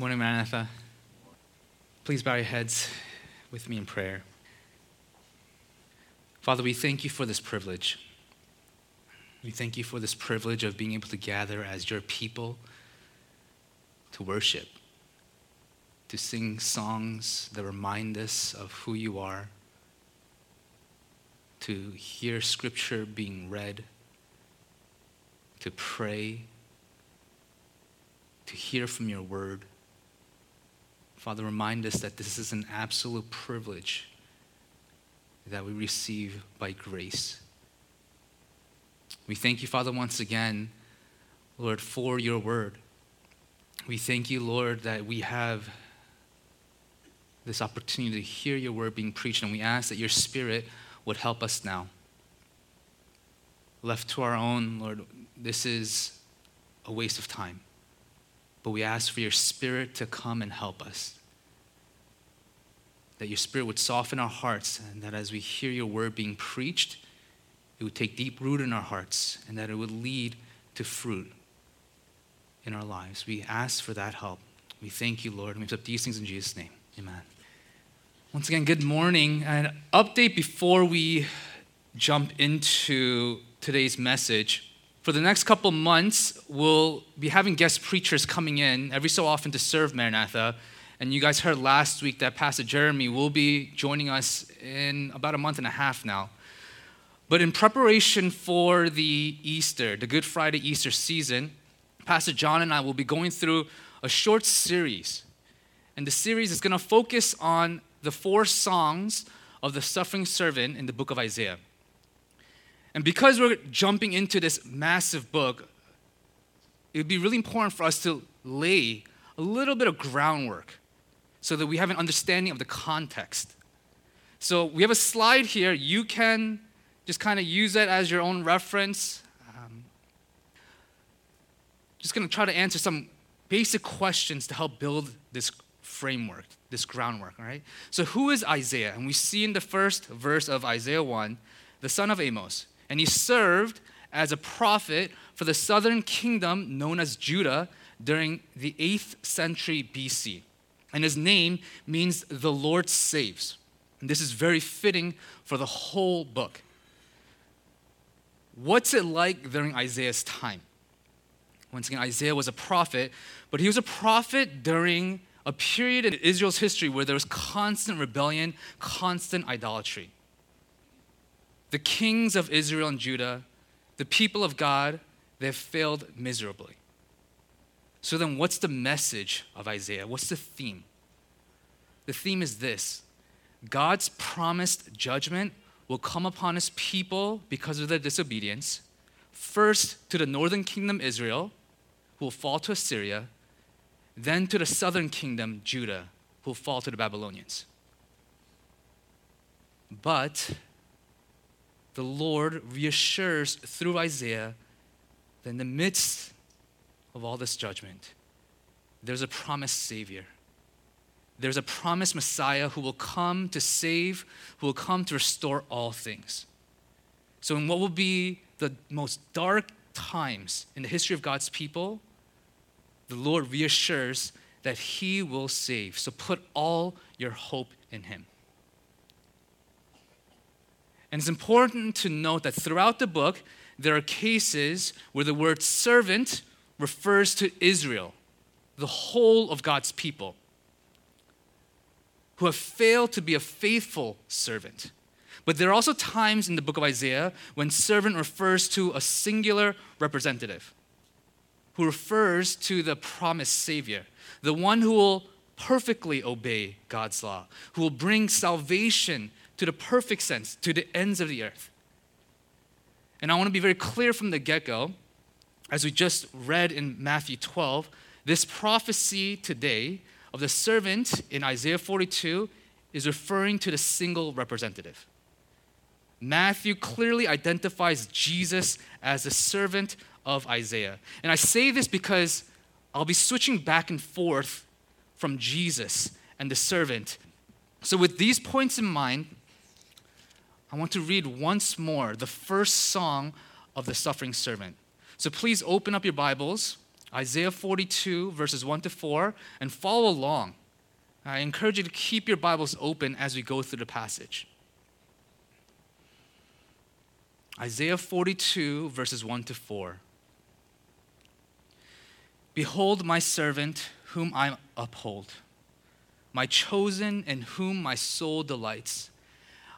Morning, Maranatha. Please bow your heads with me in prayer. Father, we thank you for this privilege. We thank you for this privilege of being able to gather as your people to worship, to sing songs that remind us of who you are, to hear scripture being read, to pray, to hear from your word. Father, remind us that this is an absolute privilege that we receive by grace. We thank you, Father, once again, Lord, for your word. We thank you, Lord, that we have this opportunity to hear your word being preached, and we ask that your Spirit would help us now. Left to our own, Lord, this is a waste of time, but we ask for your Spirit to come and help us, that your Spirit would soften our hearts, and that as we hear your word being preached, it would take deep root in our hearts, and that it would lead to fruit in our lives. We ask for that help. We thank you, Lord, and we accept these things in Jesus' name. Amen. Once again, good morning. An update before we jump into today's message. For the next couple months, we'll be having guest preachers coming in every so often to serve Maranatha. And you guys heard last week that Pastor Jeremy will be joining us in about a month and a half now. But in preparation for the Good Friday Easter season, Pastor John and I will be going through a short series. And the series is going to focus on the 4 songs of the suffering servant in the book of Isaiah. And because we're jumping into this massive book, it would be really important for us to lay a little bit of groundwork so that we have an understanding of the context. So we have a slide here. You can just kind of use it as your own reference. Just going to try to answer some basic questions to help build this framework, this groundwork, all right? So who is Isaiah? And we see in the first verse of Isaiah 1, the son of Amos. And he served as a prophet for the southern kingdom known as Judah during the 8th century BC. And his name means the Lord saves. And this is very fitting for the whole book. What's it like during Isaiah's time? Once again, Isaiah was a prophet, but he was a prophet during a period in Israel's history where there was constant rebellion, constant idolatry. The kings of Israel and Judah, the people of God, they've failed miserably. So then what's the message of Isaiah? What's the theme? The theme is this: God's promised judgment will come upon his people because of their disobedience, first to the northern kingdom Israel, who will fall to Assyria, then to the southern kingdom, Judah, who will fall to the Babylonians. But the Lord reassures through Isaiah that in the midst of all this judgment, there's a promised Savior. There's a promised Messiah who will come to save, who will come to restore all things. So in what will be the most dark times in the history of God's people, the Lord reassures that he will save. So put all your hope in him. And it's important to note that throughout the book, there are cases where the word servant refers to Israel, the whole of God's people, who have failed to be a faithful servant. But there are also times in the book of Isaiah when servant refers to a singular representative, who refers to the promised Savior, the one who will perfectly obey God's law, who will bring salvation to the perfect sense, to the ends of the earth. And I want to be very clear from the get-go, as we just read in Matthew 12, this prophecy today of the servant in Isaiah 42 is referring to the single representative. Matthew clearly identifies Jesus as the servant of Isaiah. And I say this because I'll be switching back and forth from Jesus and the servant. So with these points in mind, I want to read once more the first song of the suffering servant. So please open up your Bibles Isaiah 42, verses 1 to 4, and follow along. I encourage you to keep your Bibles open as we go through the passage. Isaiah 42, verses 1 to 4. Behold my servant, whom I uphold, my chosen in whom my soul delights.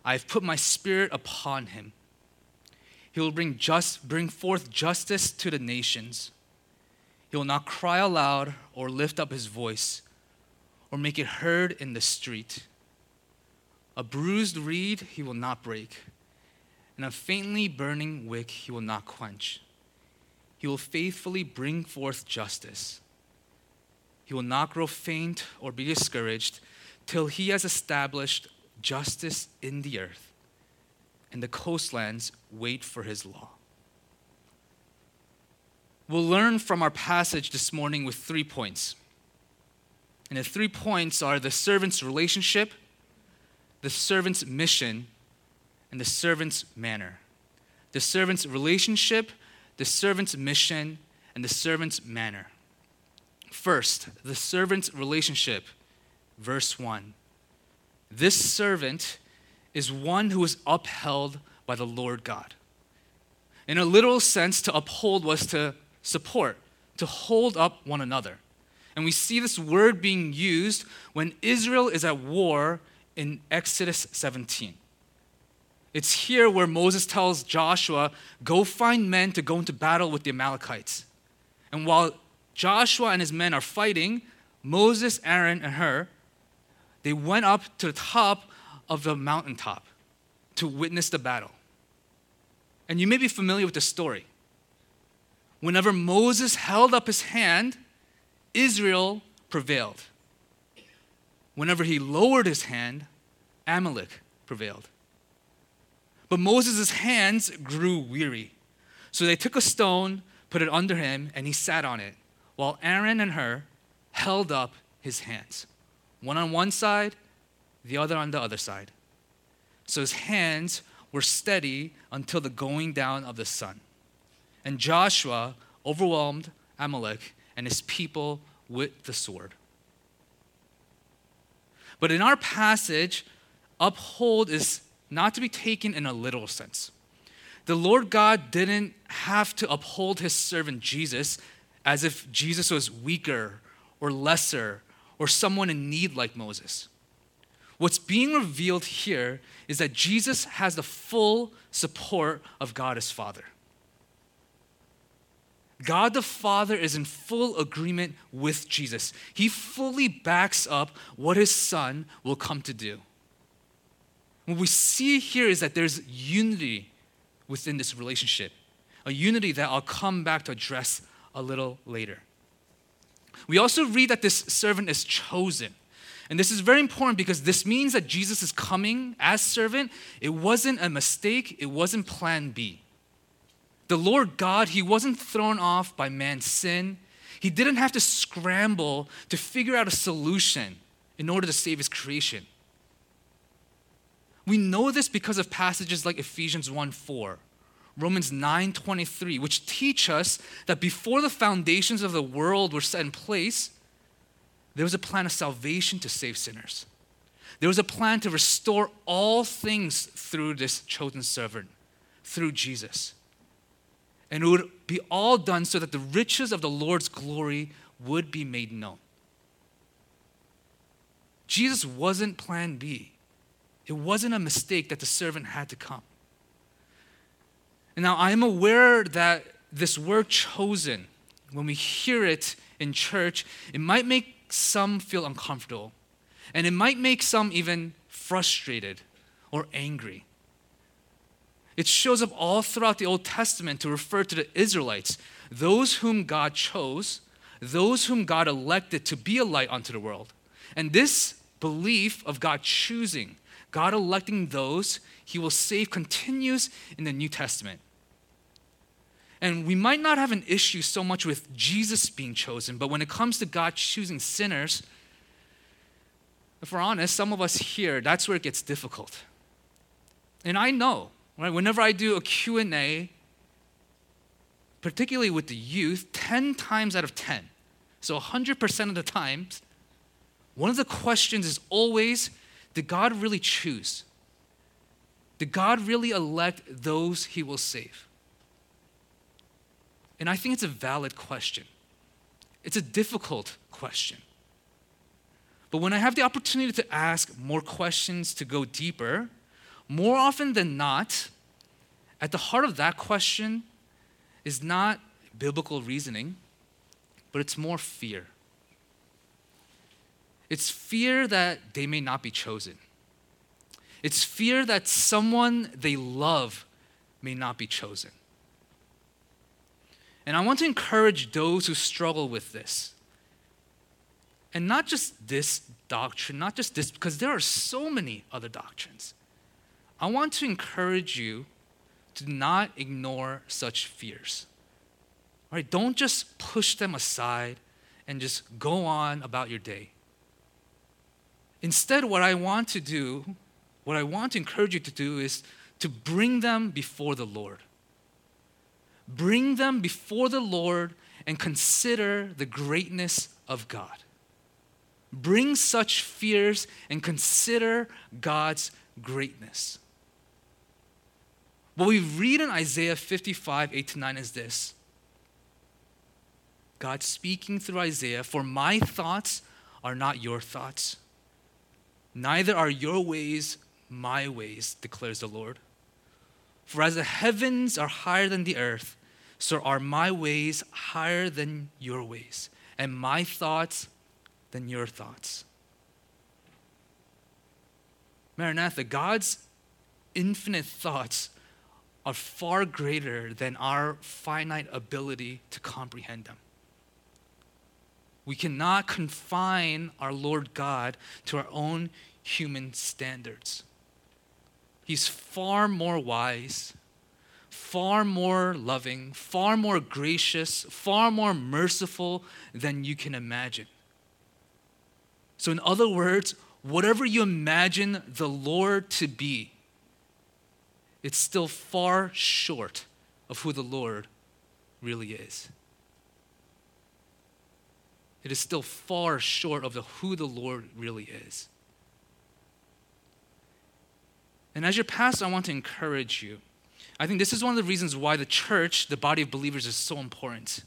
I have put my spirit upon him. He will bring forth justice to the nations. He will not cry aloud or lift up his voice or make it heard in the street. A bruised reed he will not break, and a faintly burning wick he will not quench. He will faithfully bring forth justice. He will not grow faint or be discouraged till he has established justice in the earth, and the coastlands wait for his law. We'll learn from our passage this morning with 3 points. And the 3 points are the servant's relationship, the servant's mission, and the servant's manner. The servant's relationship, the servant's mission, and the servant's manner. First, the servant's relationship, verse 1. This servant is one who is upheld by the Lord God. In a literal sense, to uphold was to support, to hold up one another. And we see this word being used when Israel is at war in Exodus 17. It's here where Moses tells Joshua, go find men to go into battle with the Amalekites. And while Joshua and his men are fighting, Moses, Aaron, and Hur, they went up to the top of the mountaintop to witness the battle. And you may be familiar with the story. Whenever Moses held up his hand, Israel prevailed. Whenever he lowered his hand, Amalek prevailed. But Moses' hands grew weary. So they took a stone, put it under him, and he sat on it, while Aaron and Hur held up his hands. One on one side, the other on the other side. So his hands were steady until the going down of the sun. And Joshua overwhelmed Amalek and his people with the sword. But in our passage, uphold is not to be taken in a literal sense. The Lord God didn't have to uphold his servant Jesus as if Jesus was weaker or lesser or someone in need like Moses. What's being revealed here is that Jesus has the full support of God as Father. God the Father is in full agreement with Jesus. He fully backs up what his Son will come to do. What we see here is that there's unity within this relationship, a unity that I'll come back to address a little later. We also read that this servant is chosen. And this is very important because this means that Jesus is coming as servant. It wasn't a mistake. It wasn't plan B. The Lord God, he wasn't thrown off by man's sin. He didn't have to scramble to figure out a solution in order to save his creation. We know this because of passages like Ephesians 1:4, Romans 9:23, which teach us that before the foundations of the world were set in place, there was a plan of salvation to save sinners. There was a plan to restore all things through this chosen servant, through Jesus. And it would be all done so that the riches of the Lord's glory would be made known. Jesus wasn't plan B. It wasn't a mistake that the servant had to come. And now I am aware that this word chosen, when we hear it in church, it might make some feel uncomfortable. And it might make some even frustrated or angry. It shows up all throughout the Old Testament to refer to the Israelites, those whom God chose, those whom God elected to be a light unto the world. And this belief of God choosing, God electing those he will save continues in the New Testament. And we might not have an issue so much with Jesus being chosen, but when it comes to God choosing sinners, if we're honest, some of us here, that's where it gets difficult. And I know, right? Whenever I do a Q&A, particularly with the youth, 10 times out of 10. So 100% of the times, one of the questions is always, did God really choose? Did God really elect those he will save? And I think it's a valid question. It's a difficult question. But when I have the opportunity to ask more questions, to go deeper, more often than not, at the heart of that question is not biblical reasoning, but it's more fear. It's fear that they may not be chosen. It's fear that someone they love may not be chosen. And I want to encourage those who struggle with this. And not just this doctrine, not just this, because there are so many other doctrines. I want to encourage you to not ignore such fears. All right, don't just push them aside and just go on about your day. Instead, what I want to encourage you to do is to bring them before the Lord. Bring them before the Lord and consider the greatness of God. Bring such fears and consider God's greatness. What we read in Isaiah 55, 8-9 is this. God speaking through Isaiah, "For my thoughts are not your thoughts, neither are your ways my ways, declares the Lord. For as the heavens are higher than the earth, so are my ways higher than your ways, and my thoughts than your thoughts." Maranatha, God's infinite thoughts are far greater than our finite ability to comprehend them. We cannot confine our Lord God to our own human standards. He's far more wise, far more loving, far more gracious, far more merciful than you can imagine. So in other words, whatever you imagine the Lord to be, it's still far short of who the Lord really is. It is still far short of who the Lord really is. And as your pastor, I want to encourage you. I think this is one of the reasons why the church, the body of believers, is so important.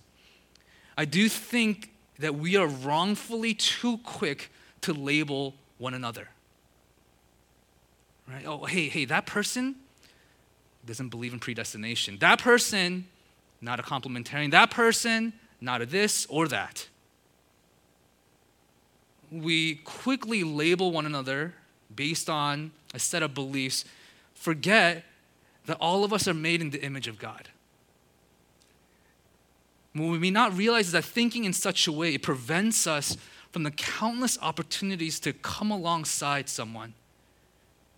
I do think that we are wrongfully too quick to label one another. Right? Oh, hey, that person doesn't believe in predestination. That person, not a complementarian. That person, not a this or that. We quickly label one another based on a set of beliefs, forget that all of us are made in the image of God. What we may not realize is that thinking in such a way, it prevents us from the countless opportunities to come alongside someone,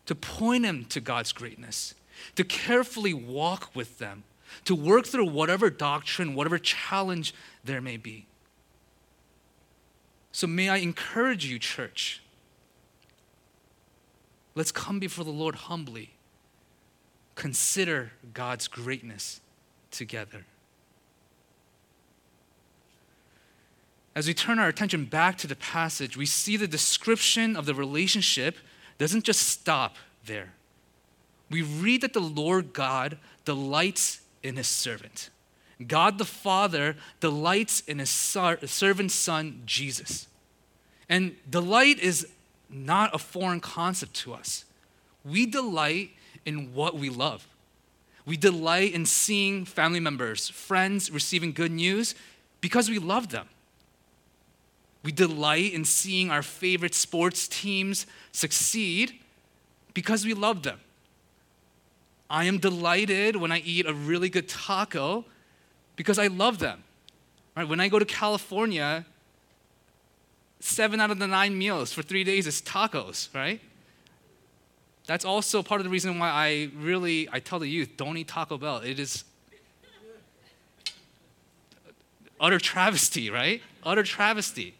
to point them to God's greatness, to carefully walk with them, to work through whatever doctrine, whatever challenge there may be. So may I encourage you, church, let's come before the Lord humbly. Consider God's greatness together. As we turn our attention back to the passage, we see the description of the relationship doesn't just stop there. We read that the Lord God delights in his servant. God the Father delights in his servant's son, Jesus. And delight is not a foreign concept to us. We delight in what we love. We delight in seeing family members, friends receiving good news because we love them. We delight in seeing our favorite sports teams succeed because we love them. I am delighted when I eat a really good taco because I love them. Right? When I go to California, 7 out of the 9 meals for 3 days is tacos, right? That's also part of the reason why I tell the youth, don't eat Taco Bell. It is utter travesty, right? Utter travesty.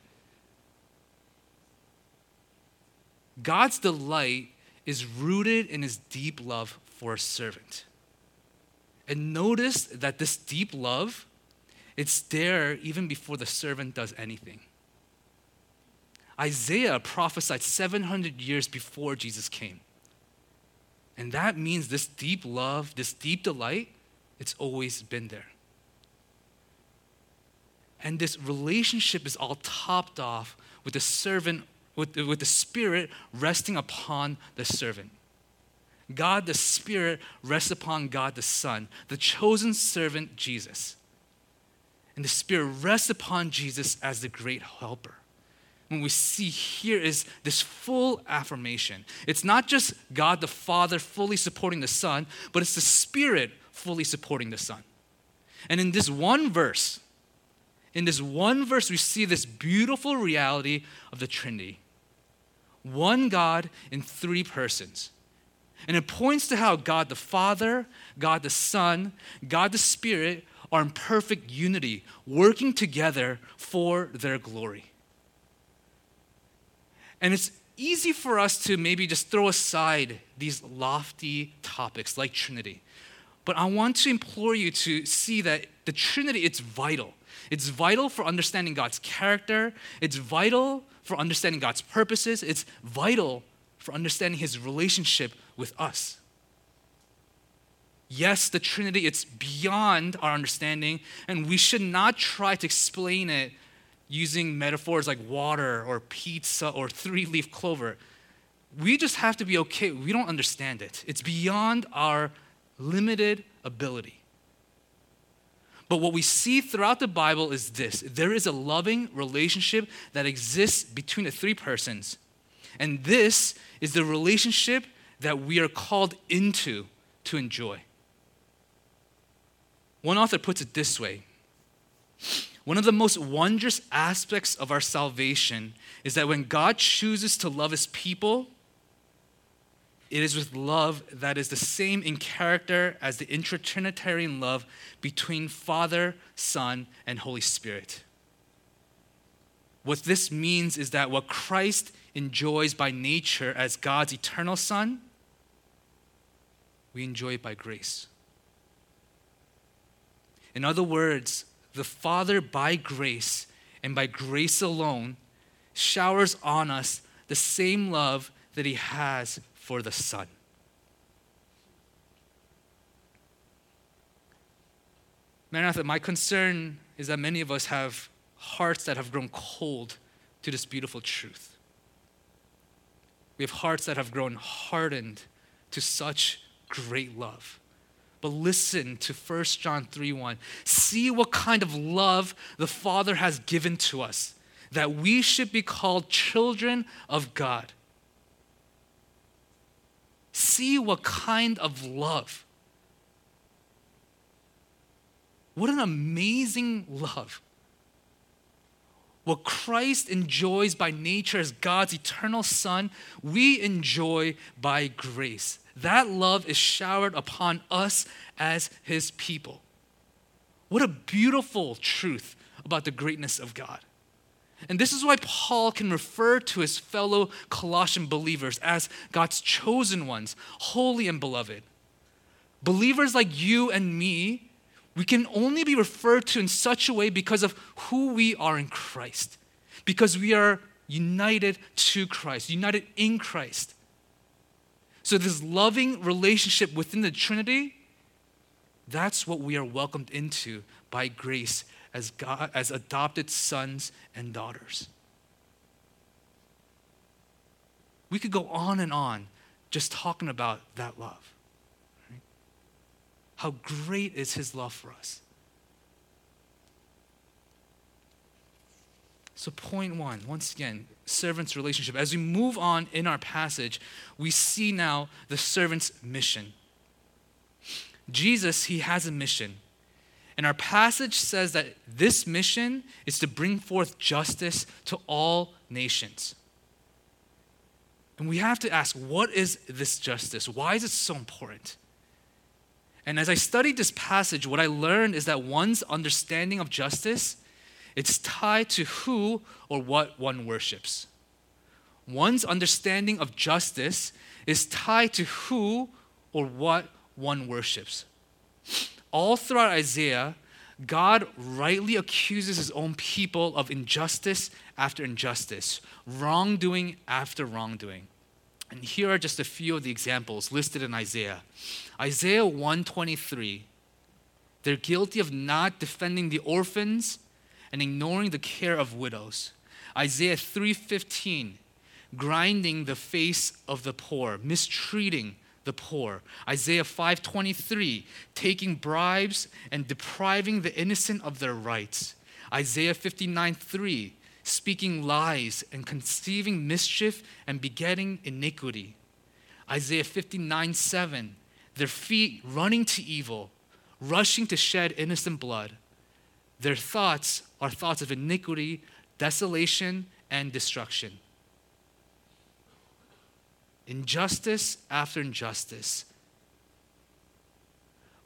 God's delight is rooted in his deep love for a servant. And notice that this deep love, it's there even before the servant does anything. Isaiah prophesied 700 years before Jesus came. And that means this deep love, this deep delight, it's always been there. And this relationship is all topped off with the servant, with the Spirit resting upon the servant. God the Spirit rests upon God the Son, the chosen servant Jesus. And the Spirit rests upon Jesus as the great helper. What we see here is this full affirmation. It's not just God the Father fully supporting the Son, but it's the Spirit fully supporting the Son. And in this one verse, we see this beautiful reality of the Trinity. One God in three persons. And it points to how God the Father, God the Son, God the Spirit are in perfect unity, working together for their glory. And it's easy for us to maybe just throw aside these lofty topics like Trinity. But I want to implore you to see that the Trinity, it's vital. It's vital for understanding God's character. It's vital for understanding God's purposes. It's vital for understanding his relationship with us. Yes, the Trinity, it's beyond our understanding, and we should not try to explain it using metaphors like water or pizza or three-leaf clover. We just have to be okay. We don't understand it. It's beyond our limited ability. But what we see throughout the Bible is this. There is a loving relationship that exists between the three persons. And this is the relationship that we are called into to enjoy. One author puts it this way. One of the most wondrous aspects of our salvation is that when God chooses to love his people, it is with love that is the same in character as the intra-Trinitarian love between Father, Son, and Holy Spirit. What this means is that what Christ enjoys by nature as God's eternal Son, we enjoy it by grace. In other words, the Father by grace and by grace alone showers on us the same love that he has for the Son. Maranatha, my concern is that many of us have hearts that have grown cold to this beautiful truth. We have hearts that have grown hardened to such great love. But listen to 1 John 3:1. See what kind of love the Father has given to us, that we should be called children of God. See what kind of love. What an amazing love. What Christ enjoys by nature as God's eternal Son, we enjoy by grace. That love is showered upon us as his people. What a beautiful truth about the greatness of God. And this is why Paul can refer to his fellow Colossian believers as God's chosen ones, holy and beloved. Believers like you and me, we can only be referred to in such a way because of who we are in Christ, because we are united to Christ, united in Christ. So this loving relationship within the Trinity, that's what we are welcomed into by grace as God, as adopted sons and daughters. We could go on and on just talking about that love. Right? How great is his love for us. So point one, once again, servant's relationship. As we move on in our passage, we see now the servant's mission. Jesus, he has a mission. And our passage says that this mission is to bring forth justice to all nations. And we have to ask, what is this justice? Why is it so important? And as I studied this passage, what I learned is that one's understanding of justice, it's tied to who or what one worships. One's understanding of justice is tied to who or what one worships. all throughout Isaiah, God rightly accuses his own people of injustice after injustice, wrongdoing after wrongdoing. And here are just a few of the examples listed in Isaiah. Isaiah 1:23, they're guilty of not defending the orphans and ignoring the care of widows. Isaiah 3:15, grinding the face of the poor, mistreating the poor. Isaiah 5:23, taking bribes and depriving the innocent of their rights. Isaiah 59:3, speaking lies and conceiving mischief and begetting iniquity. Isaiah 59:7, their feet running to evil, rushing to shed innocent blood. Their thoughts are thoughts of iniquity, desolation, and destruction. Injustice after injustice.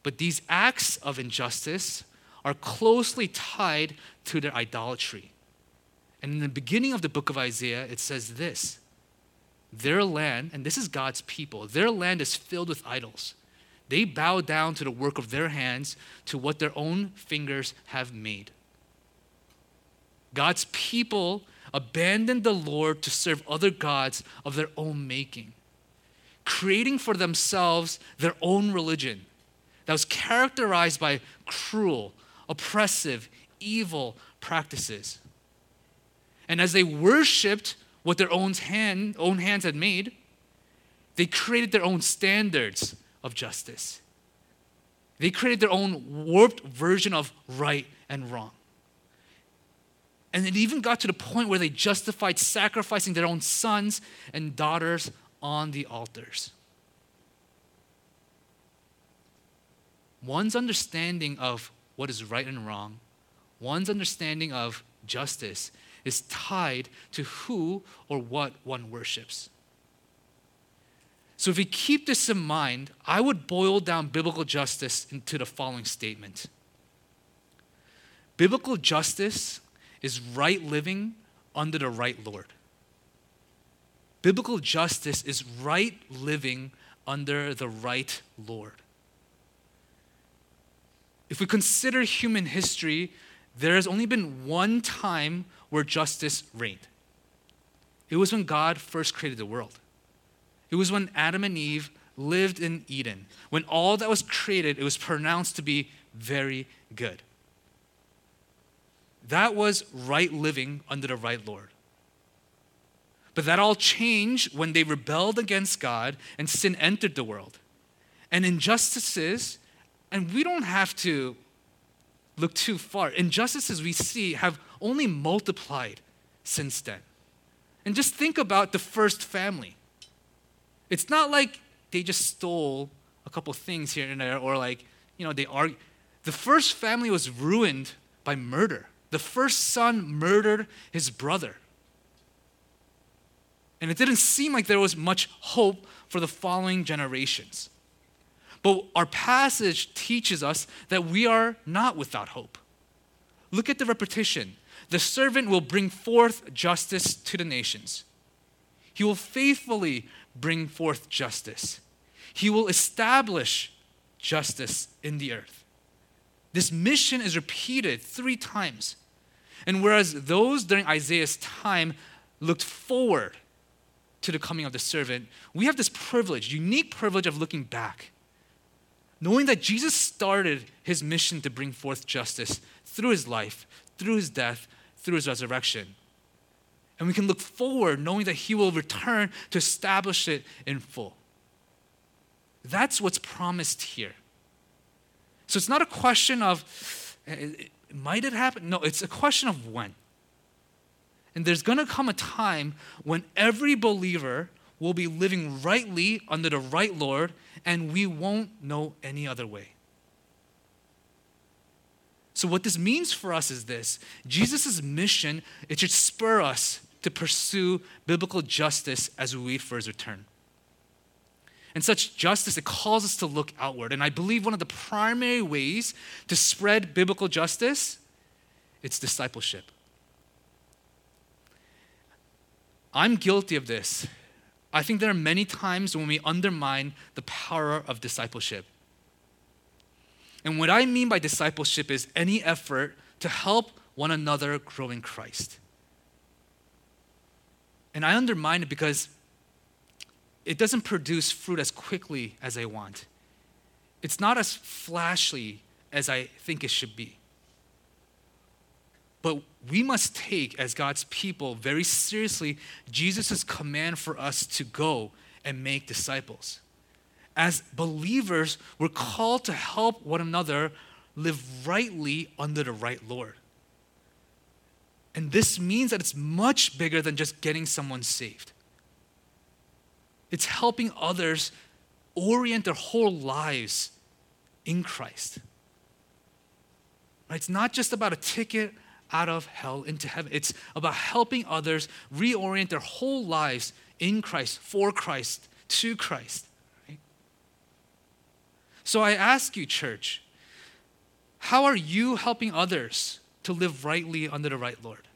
But these acts of injustice are closely tied to their idolatry. And in the beginning of the book of Isaiah, it says this: their land, and this is God's people, their land is filled with idols. They bow down to the work of their hands, to what their own fingers have made. God's people abandoned the Lord to serve other gods of their own making, creating for themselves their own religion that was characterized by cruel, oppressive, evil practices. And as they worshipped what their own hands had made, they created their own standards of justice. They created their own warped version of right and wrong. And it even got to the point where they justified sacrificing their own sons and daughters on the altars. One's understanding of what is right and wrong, one's understanding of justice, is tied to who or what one worships. So if we keep this in mind, I would boil down biblical justice into the following statement. Biblical justice is right living under the right Lord. Biblical justice is right living under the right Lord. If we consider human history, there has only been one time where justice reigned. It was when God first created the world. It was when Adam and Eve lived in Eden. When all that was created, it was pronounced to be very good. That was right living under the right Lord. But that all changed when they rebelled against God and sin entered the world. And injustices, and we don't have to look too far, injustices we see have only multiplied since then. And just think about the first family. It's not like they just stole a couple things here and there, or like, they argue. The first family was ruined by murder. The first son murdered his brother. And it didn't seem like there was much hope for the following generations. But our passage teaches us that we are not without hope. Look at the repetition. The servant will bring forth justice to the nations. He will faithfully bring forth justice. He will establish justice in the earth. This mission is repeated 3 times. And whereas those during Isaiah's time looked forward to the coming of the servant, we have this privilege, unique privilege of looking back, knowing that Jesus started his mission to bring forth justice through his life, through his death, through his resurrection. And we can look forward knowing that he will return to establish it in full. That's what's promised here. So it's not a question of, might it happen? No, it's a question of when. And there's going to come a time when every believer will be living rightly under the right Lord, and we won't know any other way. So what this means for us is this: Jesus' mission, it should spur us to pursue biblical justice as we wait for his return. And such justice, it calls us to look outward. And I believe one of the primary ways to spread biblical justice, it's discipleship. I'm guilty of this. I think there are many times when we undermine the power of discipleship. And what I mean by discipleship is any effort to help one another grow in Christ. And I undermine it because it doesn't produce fruit as quickly as I want. It's not as flashy as I think it should be. But we must take, as God's people, very seriously Jesus' command for us to go and make disciples. As believers, we're called to help one another live rightly under the right Lord. And this means that it's much bigger than just getting someone saved. It's helping others orient their whole lives in Christ. Right? It's not just about a ticket out of hell into heaven. It's about helping others reorient their whole lives in Christ, for Christ, to Christ. Right? So I ask you, church, how are you helping others to live rightly under the right Lord?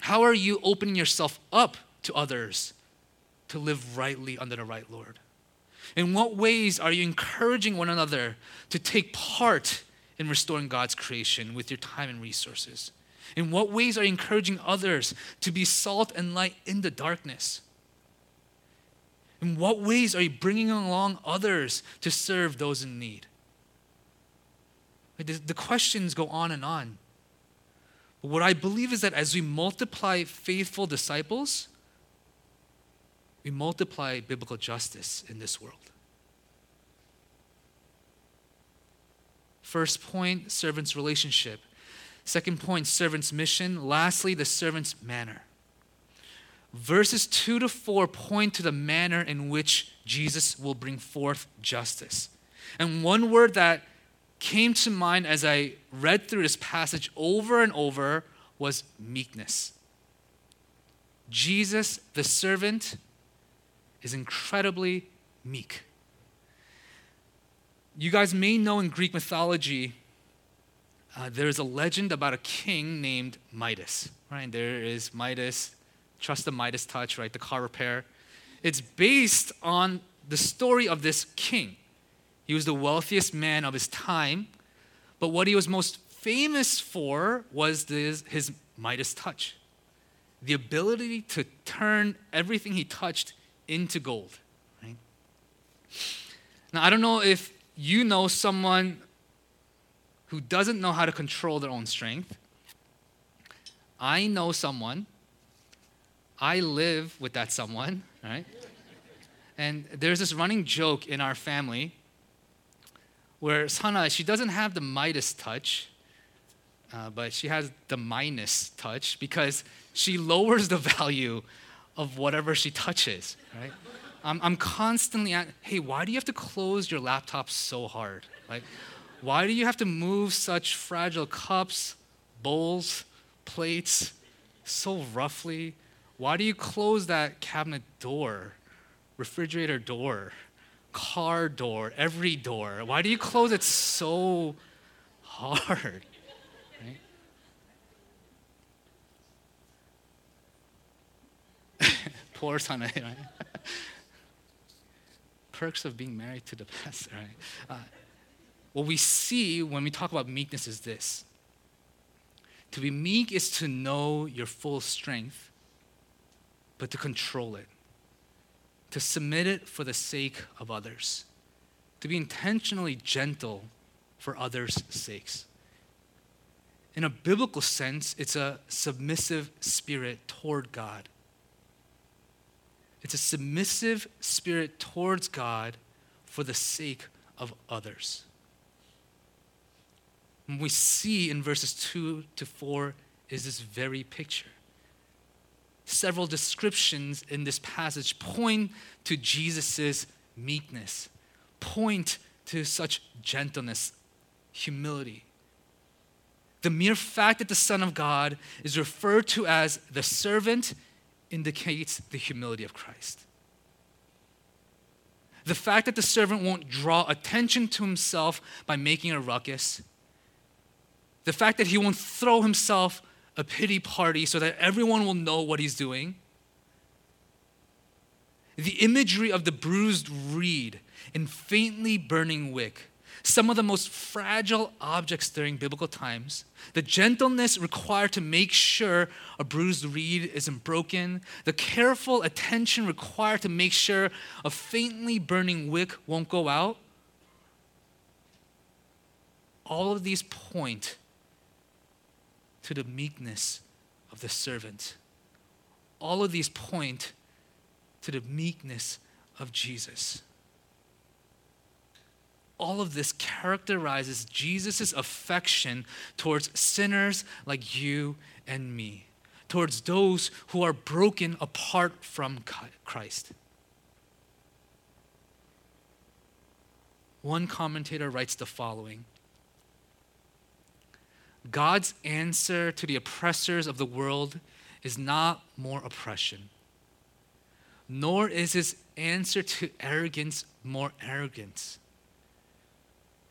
How are you opening yourself up to others to live rightly under the right Lord? In what ways are you encouraging one another to take part in restoring God's creation with your time and resources? In what ways are you encouraging others to be salt and light in the darkness? In what ways are you bringing along others to serve those in need? The questions go on and on. But what I believe is that as we multiply faithful disciples, we multiply biblical justice in this world. First point, servant's relationship. Second point, servant's mission. Lastly, the servant's manner. Verses 2 to 4 point to the manner in which Jesus will bring forth justice. And one word that came to mind as I read through this passage over and over was meekness. Jesus, the servant, is incredibly meek. You guys may know in Greek mythology, there is a legend about a king named Midas, right? There is Midas, trust the Midas touch, right? The car repair. It's based on the story of this king. He was the wealthiest man of his time, but what he was most famous for was his Midas touch, the ability to turn everything he touched into gold, right? Now, I don't know if you know someone who doesn't know how to control their own strength. I know someone. I live with that someone, right? And there's this running joke in our family where Sana, she doesn't have the Midas touch, but she has the minus touch because she lowers the value of whatever she touches, right? I'm constantly at, hey, why do you have to close your laptop so hard? Like, why do you have to move such fragile cups, bowls, plates so roughly? Why do you close that cabinet door, refrigerator door, car door, every door? Why do you close it so hard? Right? Poor son, right? Perks of being married to the pastor, right? What we see when we talk about meekness is this. To be meek is to know your full strength, but to control it, to submit it for the sake of others, to be intentionally gentle for others' sakes. In a biblical sense, it's a submissive spirit toward God. It's a submissive spirit towards God for the sake of others. And we see in verses 2 to 4 is this very picture. Several descriptions in this passage point to Jesus' meekness, point to such gentleness, humility. The mere fact that the Son of God is referred to as the servant indicates the humility of Christ. The fact that the servant won't draw attention to himself by making a ruckus. The fact that he won't throw himself a pity party so that everyone will know what he's doing. The imagery of the bruised reed and faintly burning wick, some of the most fragile objects during biblical times, the gentleness required to make sure a bruised reed isn't broken, the careful attention required to make sure a faintly burning wick won't go out, all of these point to the meekness of the servant. All of these point to the meekness of Jesus. All of this characterizes Jesus' affection towards sinners like you and me, towards those who are broken apart from Christ. One commentator writes the following: God's answer to the oppressors of the world is not more oppression, nor is his answer to arrogance more arrogance.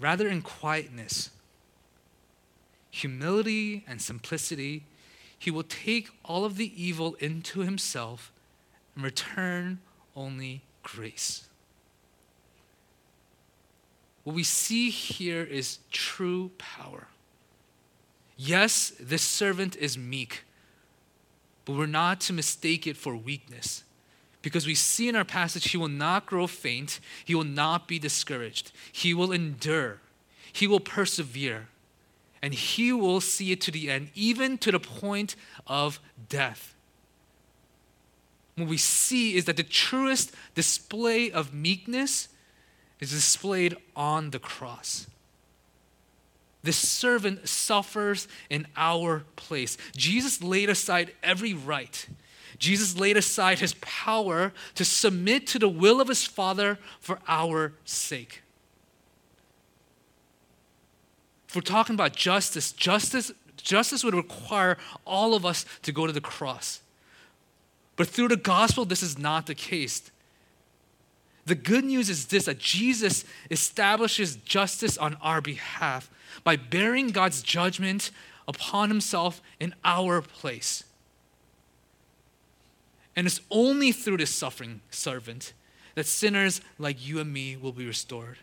Rather, in quietness, humility, and simplicity, he will take all of the evil into himself and return only grace. What we see here is true power. Yes, this servant is meek, but we're not to mistake it for weakness. Because we see in our passage, he will not grow faint. He will not be discouraged. He will endure. He will persevere. And he will see it to the end, even to the point of death. What we see is that the truest display of meekness is displayed on the cross. The servant suffers in our place. Jesus laid aside every right. Jesus laid aside his power to submit to the will of his Father for our sake. If we're talking about justice would require all of us to go to the cross. But through the gospel, this is not the case. The good news is this, that Jesus establishes justice on our behalf by bearing God's judgment upon himself in our place. And it's only through this suffering servant that sinners like you and me will be restored.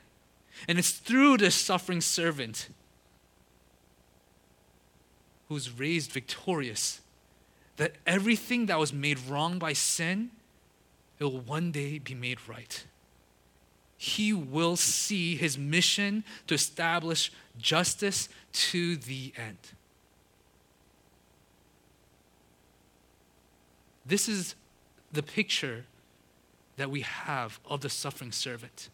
And it's through this suffering servant who's raised victorious that everything that was made wrong by sin, it will one day be made right. He will see his mission to establish justice to the end. This is the picture that we have of the suffering servant.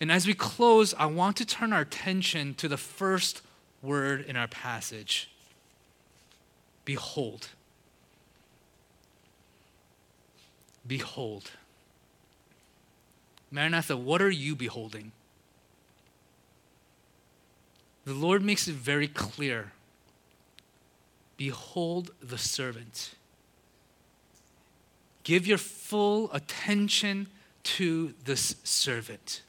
And as we close, I want to turn our attention to the first word in our passage: behold. Behold. Maranatha, what are you beholding? The Lord makes it very clear. Behold the servant. Give your full attention to this servant.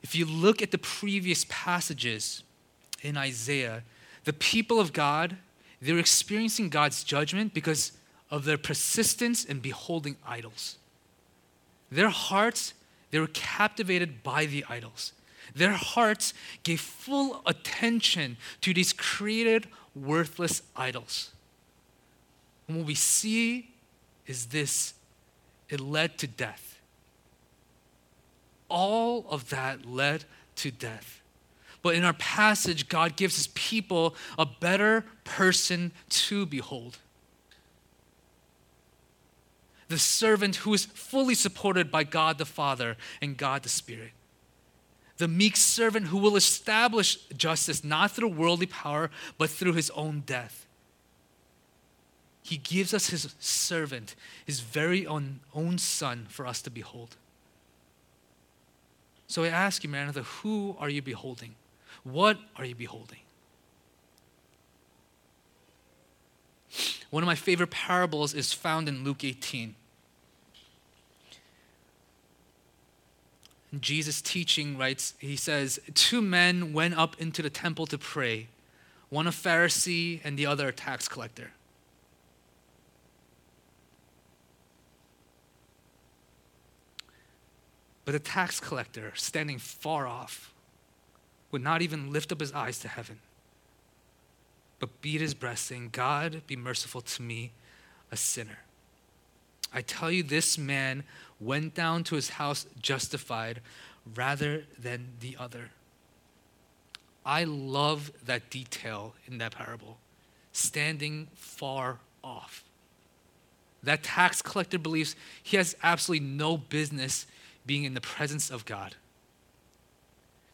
If you look at the previous passages in Isaiah, the people of God, they're experiencing God's judgment because of their persistence in beholding idols. Their hearts, they were captivated by the idols. Their hearts gave full attention to these created, worthless idols. And what we see is this: it led to death. All of that led to death. But in our passage, God gives his people a better person to behold. The servant who is fully supported by God the Father and God the Spirit. The meek servant who will establish justice not through worldly power, but through his own death. He gives us his servant, his very own son, for us to behold. So I ask you, Maranatha, who are you beholding? What are you beholding? One of my favorite parables is found in Luke 18. Jesus' teaching writes, he says, 2 men went up into the temple to pray, one a Pharisee and the other a tax collector. But the tax collector, standing far off, would not even lift up his eyes to heaven, but beat his breast, saying, God, be merciful to me, a sinner. I tell you, this man went down to his house justified rather than the other. I love that detail in that parable, standing far off. That tax collector believes he has absolutely no business being in the presence of God.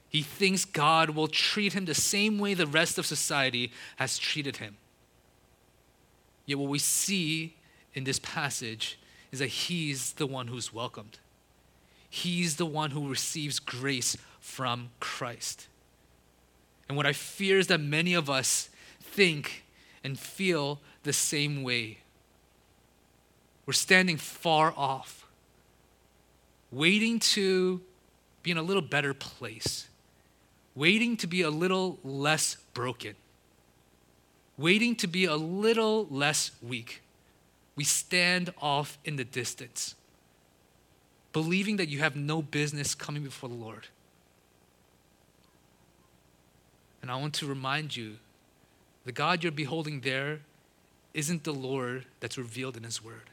He thinks God will treat him the same way the rest of society has treated him. Yet what we see in this passage is that he's the one who's welcomed. He's the one who receives grace from Christ. And what I fear is that many of us think and feel the same way. We're standing far off, waiting to be in a little better place, waiting to be a little less broken, waiting to be a little less weak. We stand off in the distance, believing that you have no business coming before the Lord. And I want to remind you, the God you're beholding there isn't the Lord that's revealed in His Word.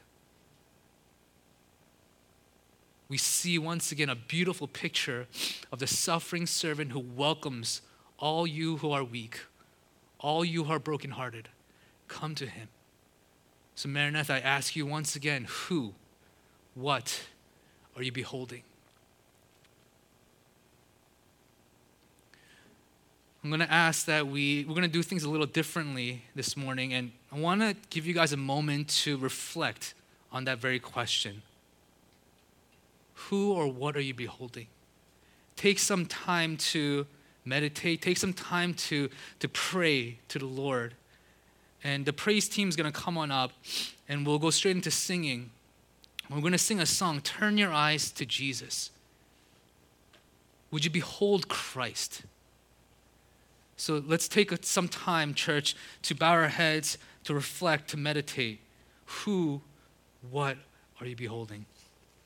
We see once again a beautiful picture of the suffering servant who welcomes all you who are weak, all you who are brokenhearted, come to him. So Maranatha, I ask you once again, who, what are you beholding? I'm going to ask that we're going to do things a little differently this morning, and I want to give you guys a moment to reflect on that very question. Who or what are you beholding? Take some time to meditate. Take some time to pray to the Lord. And the praise team is going to come on up, and we'll go straight into singing. We're going to sing a song, Turn Your Eyes to Jesus. Would you behold Christ? So let's take some time, church, to bow our heads, to reflect, to meditate. Who, what are you beholding?